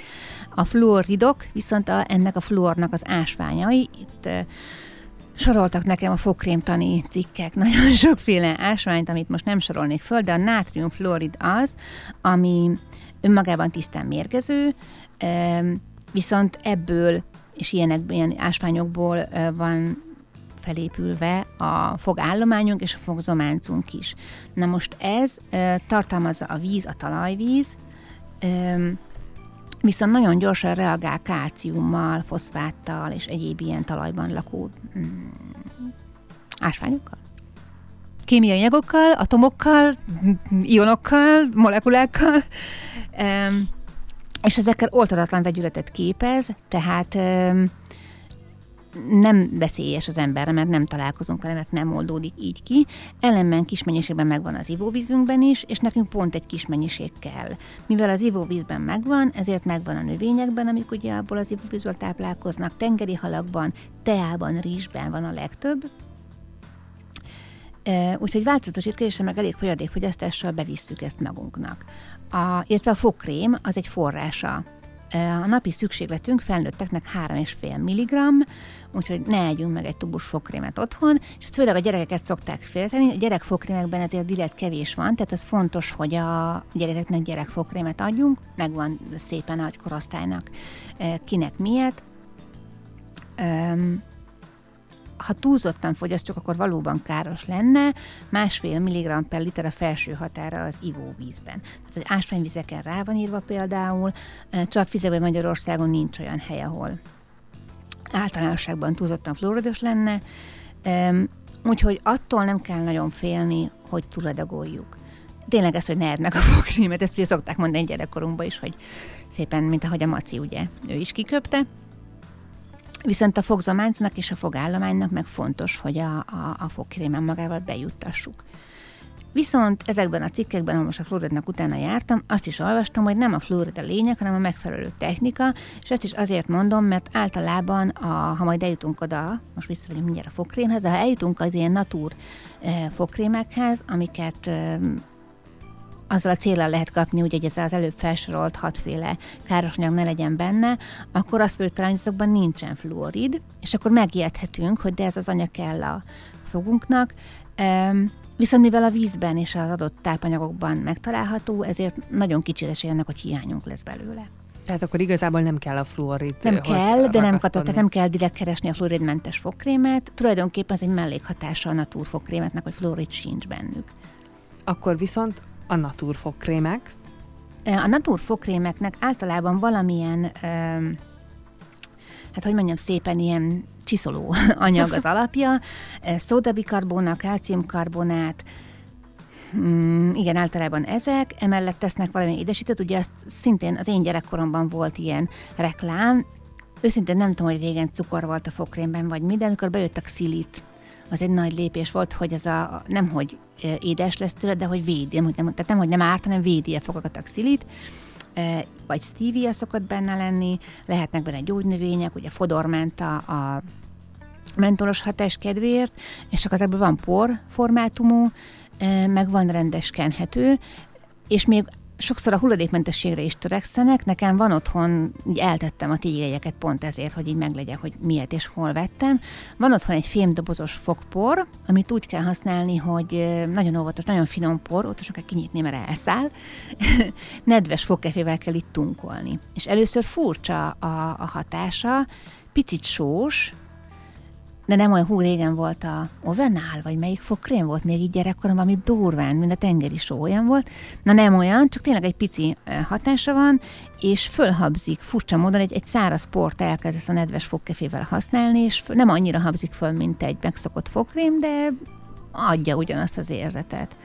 A fluoridok viszont ennek a fluornak az ásványai, itt soroltak nekem a fogkrémtani cikkek nagyon sokféle ásványt, amit most nem sorolnék föl, de a nátriumfluorid az, ami önmagában tisztán mérgező, viszont ebből és ilyen ásványokból van felépülve a fogállományunk és a fogzománcunk is. Na most ez tartalmazza a víz, a talajvíz, viszont nagyon gyorsan reagál kálciummal, foszfáttal és egyéb ilyen talajban lakó ásványokkal, kémiai anyagokkal, atomokkal, ionokkal, molekulákkal, és ezekkel oltatatlan vegyületet képez, tehát nem veszélyes az emberre, mert nem találkozunk vele, mert nem oldódik így ki. Ellenben kis mennyiségben megvan az ivóvízünkben is, és nekünk pont egy kis mennyiség kell. Mivel az ivóvízben megvan, ezért megvan a növényekben, amik ugye abból az ivóvízből táplálkoznak, tengeri halakban, teában, rizsben van a legtöbb. Úgyhogy változatos étkezéssel meg elég folyadékfogyasztással bevisszük ezt magunknak. Illetve a fogkrém az egy forrása. A napi szükségletünk felnőtteknek 3,5 mg, úgyhogy ne együnk meg egy tubus fogkrémet otthon, és főleg a gyerekeket szokták félteni. A gyerekfogkrémekben ezért dilet kevés van, tehát ez fontos, hogy a gyerekeknek gyerekfogkrémet adjunk, megvan szépen a korosztálynak kinek miért. Ha túlzottan fogyasztjuk, akkor valóban káros lenne, 1,5 mg/l a felső határa az ivóvízben. Tehát az ásványvizeken rá van írva például, csapvizekben Magyarországon nincs olyan hely, ahol általánosságban túlzottan fluoridos lenne, úgyhogy attól nem kell nagyon félni, hogy túladagoljuk. Tényleg ez, hogy ne edd meg a fogkrémet, ezt ugye szokták mondani gyerekkorunkban is, hogy szépen, mint ahogy a Maci, ugye, ő is kiköpte. Viszont a fogzománcnak és a fogállománynak meg fontos, hogy a fogkrémen magával bejuttassuk. Viszont ezekben a cikkekben, ahol most a fluoridnak utána jártam, azt is olvastam, hogy nem a fluorid a lényeg, hanem a megfelelő technika, és ezt is azért mondom, mert általában, ha majd eljutunk oda, most visszavegyünk mindjárt a fogkrémhez, de ha eljutunk az ilyen natúr fogkrémekhez, amiket azzal a céllal lehet kapni, hogy ez az előbb felsorolt 6 károsanyag ne legyen benne, akkor azt mondjuk, talán azokban nincsen fluorid, és akkor megijedhetünk, hogy de ez az anya kell a fogunknak. Viszont mivel a vízben és az adott tápanyagokban megtalálható, ezért nagyon kicsi esélye annak, hogy hiányunk lesz belőle. Tehát akkor igazából nem kell a fluoridhoz ragasztani. Nem kell, de nem kell direkt keresni a fluoridmentes fogkrémet. Tulajdonképpen ez egy mellékhatása a natúr fogkrémetnek, hogy fluorid sincs bennük. Akkor viszont a natúrfogkrémek? A natúrfogkrémeknek általában valamilyen, szépen ilyen csiszoló anyag az alapja, szódabikarbonát, kálciumkarbonát, igen, általában ezek, emellett tesznek valamilyen édesítőt, ugye azt szintén az én gyerekkoromban volt ilyen reklám, őszintén nem tudom, hogy régen cukor volt a fogkrémben, vagy mi, de amikor bejött a xilit, az egy nagy lépés volt, hogy ez nemhogy édes lesz tőle, de hogy védi, tehát nemhogy nem árt, hanem védi a fogakat a xilit, vagy stevia szokott benne lenni, lehetnek benne gyógynövények, ugye fodormenta a mentolos hatás kedvéért, és akkor ebből van por formátumú, meg van rendes kenhető, és még sokszor a hulladékmentességre is törekszenek. Nekem van otthon, így eltettem a tégelyeket pont ezért, hogy így meglegyek, hogy miért és hol vettem. Van otthon egy fémdobozos fogpor, amit úgy kell használni, hogy nagyon óvatos, nagyon finom por, óvatosan kell kinyitni, mert elszáll. Nedves fogkefével kell itt tunkolni. És először furcsa a hatása, picit sós, de nem olyan, hú, régen volt a Ovenál, vagy melyik fogkrém volt még így gyerekkorom, ami durván, mint a tengeri só olyan volt. Na nem olyan, csak tényleg egy pici hatása van, és fölhabzik furcsa módon, egy száraz port elkezdesz a nedves fogkefével használni, és nem annyira habzik föl, mint egy megszokott fogkrém, de adja ugyanazt az érzetet.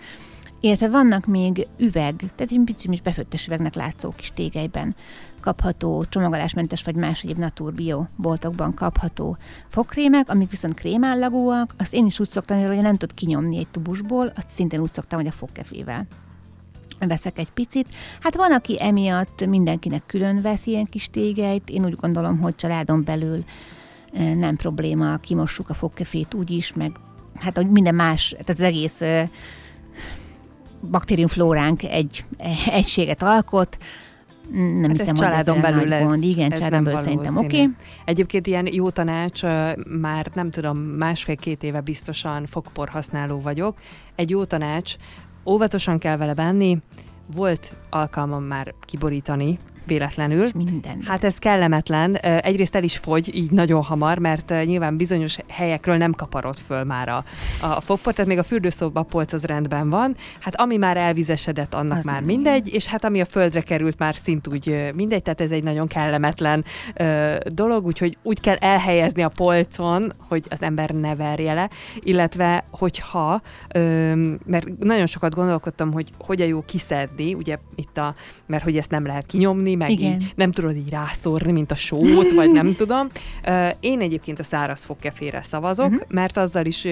Érted, vannak még üveg, tehát egy pici is befőttes üvegnek látszó kis tégelyben kapható, csomagolásmentes vagy más egyéb natur bio boltokban kapható fogkrémek, amik viszont krémállagúak, azt én is úgy szoktam, hogy nem tud kinyomni egy tubusból, azt szintén úgy szoktam, hogy a fogkefével veszek egy picit. Hát van, aki emiatt mindenkinek külön vesz ilyen kis tégelyt, én úgy gondolom, hogy családon belül nem probléma, kimossuk a fogkefét úgyis, meg hát hogy minden más, tehát az egész baktériumflóránk egy egységet alkot. Nem hát hiszem, ez családon belül lesz. Igen, családon belül szerintem oké. Egyébként ilyen jó tanács, már nem tudom, 1,5-2 éve biztosan fogpor használó vagyok. Egy jó tanács, óvatosan kell vele bánni, volt alkalmam már kiborítani véletlenül. Hát ez kellemetlen. Egyrészt el is fogy így nagyon hamar, mert nyilván bizonyos helyekről nem kaparod föl már a fogpor, tehát még a fürdőszoba polc az rendben van. Hát ami már elvizesedett, annak az már mindegy, és hát ami a földre került, már szintúgy mindegy, tehát ez egy nagyon kellemetlen dolog, úgyhogy úgy kell elhelyezni a polcon, hogy az ember ne verje le, illetve hogyha, mert nagyon sokat gondolkodtam, hogy hogyan jó kiszedni, ugye itt mert hogy ezt nem lehet kinyomni, meg így nem tudod így rászórni, mint a sót, vagy nem tudom. Én egyébként a száraz fogkefére szavazok, mert azzal is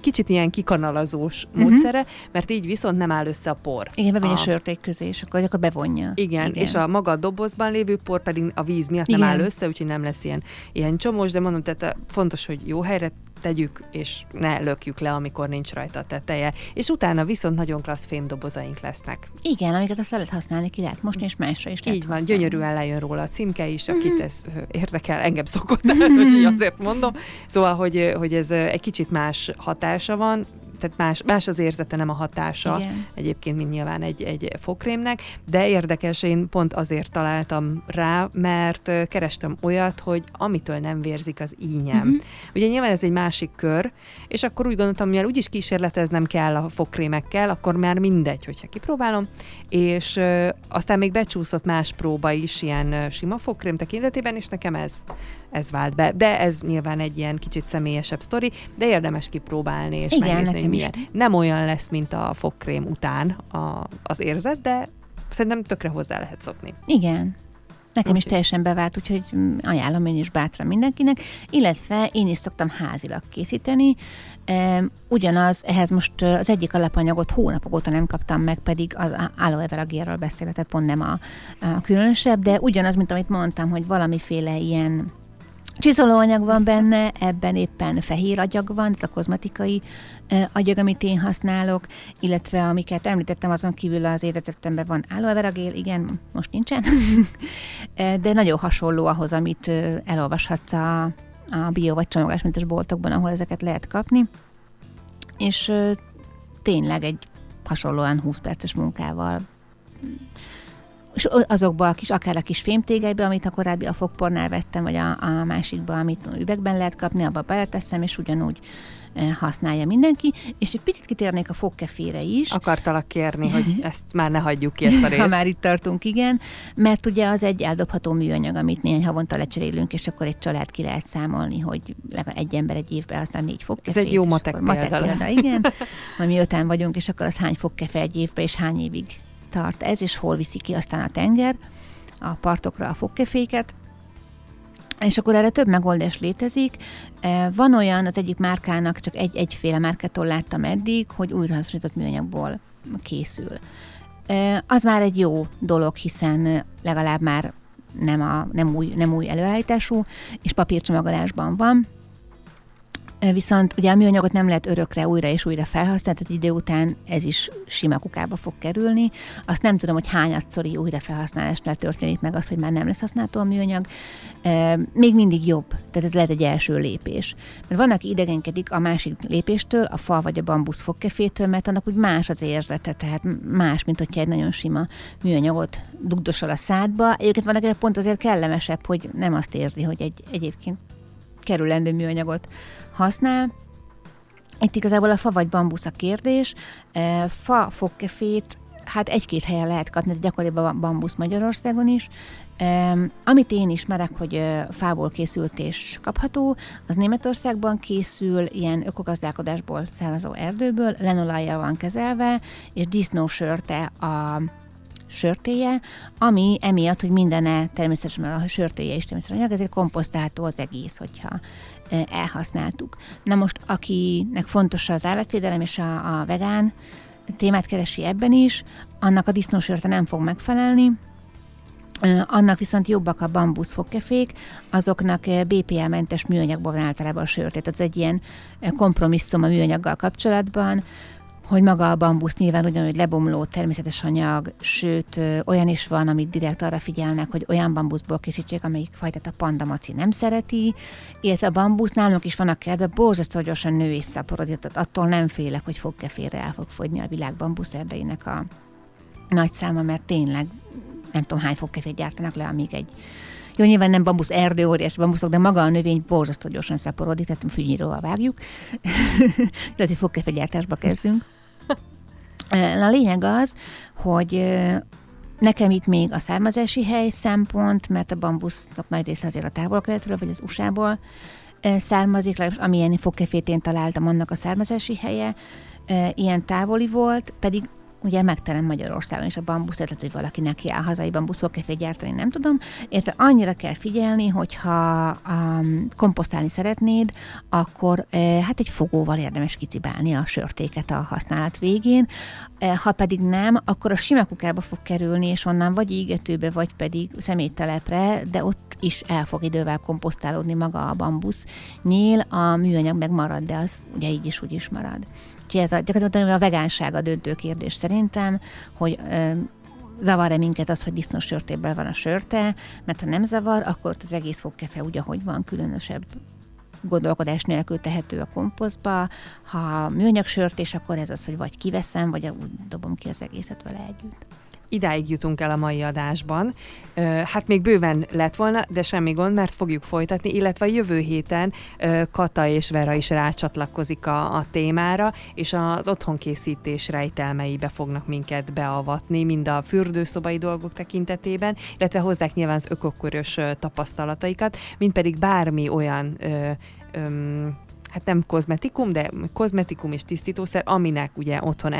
kicsit ilyen kikanalazós módszere, mert így viszont nem áll össze a por. Igen, bemegy a sörték közé, és akkor bevonja. Igen, és a maga a dobozban lévő por pedig a víz miatt nem áll össze, úgyhogy nem lesz ilyen csomós, de mondom, tehát fontos, hogy jó helyre tegyük, és ne lökjük le, amikor nincs rajta a teteje. És utána viszont nagyon klassz fémdobozaink lesznek. Igen, amiket azt lehet használni, ki lehet mosni, és másra is lehet. Így van, használni. Gyönyörűen lejön róla a címke is, akit ez érdekel, engem szokott, hogy azért mondom. Szóval, hogy ez egy kicsit más hatása van, tehát más az érzete, nem a hatása. Igen. Egyébként, mint nyilván egy fogkrémnek, de érdekes, én pont azért találtam rá, mert kerestem olyat, hogy amitől nem vérzik az ínyem. Ugye nyilván ez egy másik kör, és akkor úgy gondoltam, mivel úgyis kísérleteznem kell a fogkrémekkel, akkor már mindegy, hogyha kipróbálom, és aztán még becsúszott más próba is ilyen sima fogkrém tekintetében, és nekem ez vált be. De ez nyilván egy ilyen kicsit személyesebb sztori, de érdemes kipróbálni, és megnézni, hogy milyen. Nem olyan lesz, mint a fogkrém után az érzet, de szerintem tökre hozzá lehet szokni. Igen. Nekem is teljesen bevált, úgyhogy ajánlom én is bátran mindenkinek, illetve én is szoktam házilag készíteni. Ugyanaz, ehhez most az egyik alapanyagot hónapok óta nem kaptam meg, pedig az aloe vera gélről beszélek, tehát pont nem a különösebb, de ugyanaz, mint amit mondtam, hogy valamiféle ilyen csiszolóanyag van benne, ebben éppen fehér agyag van, ez a kozmetikai agyag, amit én használok, illetve amiket említettem, azon kívül az édreceptemben van aloe vera gél, igen, most nincsen, de nagyon hasonló ahhoz, amit elolvashatsz a bio vagy csomagolásmentes boltokban, ahol ezeket lehet kapni, és tényleg egy hasonlóan 20 perces munkával, és azokba a kis, akár a kis fémtégelybe, amit a korábbi a fogpornál vettem, vagy a másikba, amit üvegben lehet kapni, abba beleteszem, és ugyanúgy használja mindenki. És egy picit kitérnék a fogkefére is. Akartalak kérni, hogy ezt már ne hagyjuk ki, ezt a részt. Ha már itt tartunk, igen. Mert ugye az egy eldobható műanyag, amit néhány havonta lecserélünk, és akkor egy család ki lehet számolni, hogy egy ember egy évben aztán 4 fogkefét. Ez egy jó matek példa. Igen. Majd mi 5-en vagyunk, és akkor az hány fogkefe egy évben, és hány évig tart ez, és hol viszi ki aztán a tenger a partokra a fogkeféket. És akkor erre több megoldás létezik. Van olyan, az egyik márkának csak egyféle márkától láttam eddig, hogy újrahasznosított műanyagból készül. Az már egy jó dolog, hiszen legalább már nem új előállítású, és papírcsomagolásban van. Viszont ugye a műanyagot nem lehet örökre újra és újra felhasználni, tehát idő után ez is sima kukába fog kerülni. Azt nem tudom, hogy hányadszori újrafelhasználásnál történik meg az, hogy már nem lesz használható a műanyag. Még mindig jobb, tehát ez lehet egy első lépés. Mert van, aki idegenkedik a másik lépéstől, a fa vagy a bambusz fogkefétől, mert annak úgy más az érzete, tehát más, mint hogyha egy nagyon sima műanyagot dugdosol a szádba. Egyébként van, akinek pont azért kellemesebb, hogy nem azt érzi, hogy egy egyébként kerülendő műanyagot használ. Itt igazából a fa vagy bambusz a kérdés. Fa fogkefét hát egy-két helyen lehet kapni, de gyakorlatilag bambusz Magyarországon is. Amit én ismerek, hogy fából készült és kapható, az Németországban készül ilyen ökogazdálkodásból származó erdőből, lenolajjal van kezelve, és disznósörte a sörtéje, ami emiatt, hogy mindene természetesen a sörtéje is természetesen anyag, ezért komposztálható az egész, hogyha elhasználtuk. Na most, akinek fontos az állatvédelem és a vegán témát keresi ebben is, annak a disznósörte nem fog megfelelni, annak viszont jobbak a bambusz fogkefék, azoknak BPA-mentes műanyagból van általában a sörtét. Tehát ez egy ilyen kompromisszum a műanyaggal kapcsolatban, hogy maga a bambusz nyilván ugyanúgy lebomló természetes anyag, sőt olyan is van, amit direkt arra figyelnek, hogy olyan bambuszból készítsék, amelyik fajtát a pandamaci nem szereti, illetve a bambusz nálunk is van a kertben, borzasztó gyorsan nő és szaporodik, tehát attól nem félek, hogy fogkefére el fog fogyni a világ bambusz erdeinek a nagy száma, mert tényleg nem tudom hány fogkefét gyártanak le, amíg egy jó, nyilván nem bambusz erdő, óriási bambuszok, de maga a növény borzasztó gyorsan szaporodik, tehát fűnyíróval vágjuk. Tehát, hogy fogkefegyártásba kezdünk. A lényeg az, hogy nekem itt még a származási hely szempont, mert a bambusznak nagy része azért a távol-keletről, vagy az USA-ból származik, amilyen fogkefét én találtam, annak a származási helye ilyen távoli volt, pedig ugye megterem Magyarországon is a bambusz, tehát hogy valaki neki áll hazai bambuszfogkefét gyártani, nem tudom. Érte annyira kell figyelni, hogyha komposztálni szeretnéd, akkor hát egy fogóval érdemes kicibálni a sörtéket a használat végén. Ha pedig nem, akkor a sima kukába fog kerülni, és onnan vagy ígetőbe, vagy pedig szeméttelepre, de ott is el fog idővel komposztálódni maga a bambusz nyél, a műanyag megmarad, de az ugye így is úgy is marad. Úgyhogy ez gyakorlatilag a vegánság a döntő kérdés szerintem, hogy zavar-e minket az, hogy disznó sörtében van a sörte, mert ha nem zavar, akkor az egész fogkefe úgy, ahogy van, különösebb gondolkodás nélkül tehető a komposztba. Ha műanyag sörtés, akkor ez az, hogy vagy kiveszem, vagy úgy dobom ki az egészet vele együtt. Idáig jutunk el a mai adásban. Hát még bőven lett volna, de semmi gond, mert fogjuk folytatni, illetve a jövő héten Kata és Vera is rácsatlakozik a témára, és az otthonkészítés rejtelmeibe fognak minket beavatni, mind a fürdőszobai dolgok tekintetében, illetve hozzák nyilván az ökokörös tapasztalataikat, mind pedig bármi olyan hát nem kozmetikum, de kozmetikum és tisztítószer, aminek ugye otthon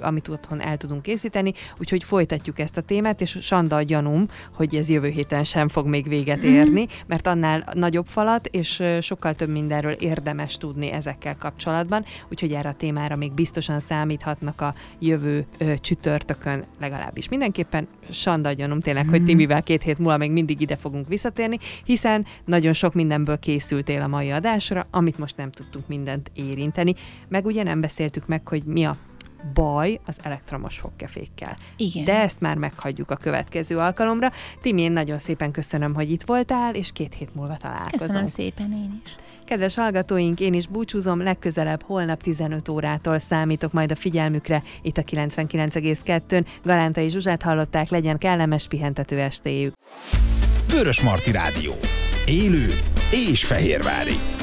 amit otthon el tudunk készíteni, úgyhogy folytatjuk ezt a témát, és Sanda a gyanúm, hogy ez jövő héten sem fog még véget érni, mert annál nagyobb falat, és sokkal több mindenről érdemes tudni ezekkel kapcsolatban, úgyhogy erre a témára még biztosan számíthatnak a jövő csütörtökön legalábbis. Mindenképpen Sanda a gyanúm tényleg, hogy Timivel 2 hét múlva még mindig ide fogunk visszatérni, hiszen nagyon sok mindenből készültél a mai adásra, amit most nem tudtunk mindent érinteni, meg ugye nem beszéltük meg, hogy mi a baj az elektromos fogkefékkel. Igen. De ezt már meghagyjuk a következő alkalomra. Timi, én nagyon szépen köszönöm, hogy itt voltál, és 2 hét múlva találkozunk. Köszönöm szépen én is. Kedves hallgatóink, én is búcsúzom, legközelebb holnap 15 órától számítok majd a figyelmükre, itt a 99,2-n. Galántai Zsuzsát hallották, legyen kellemes pihentető estéjük. Vörösmarty Rádió. Élő és Fehérvári.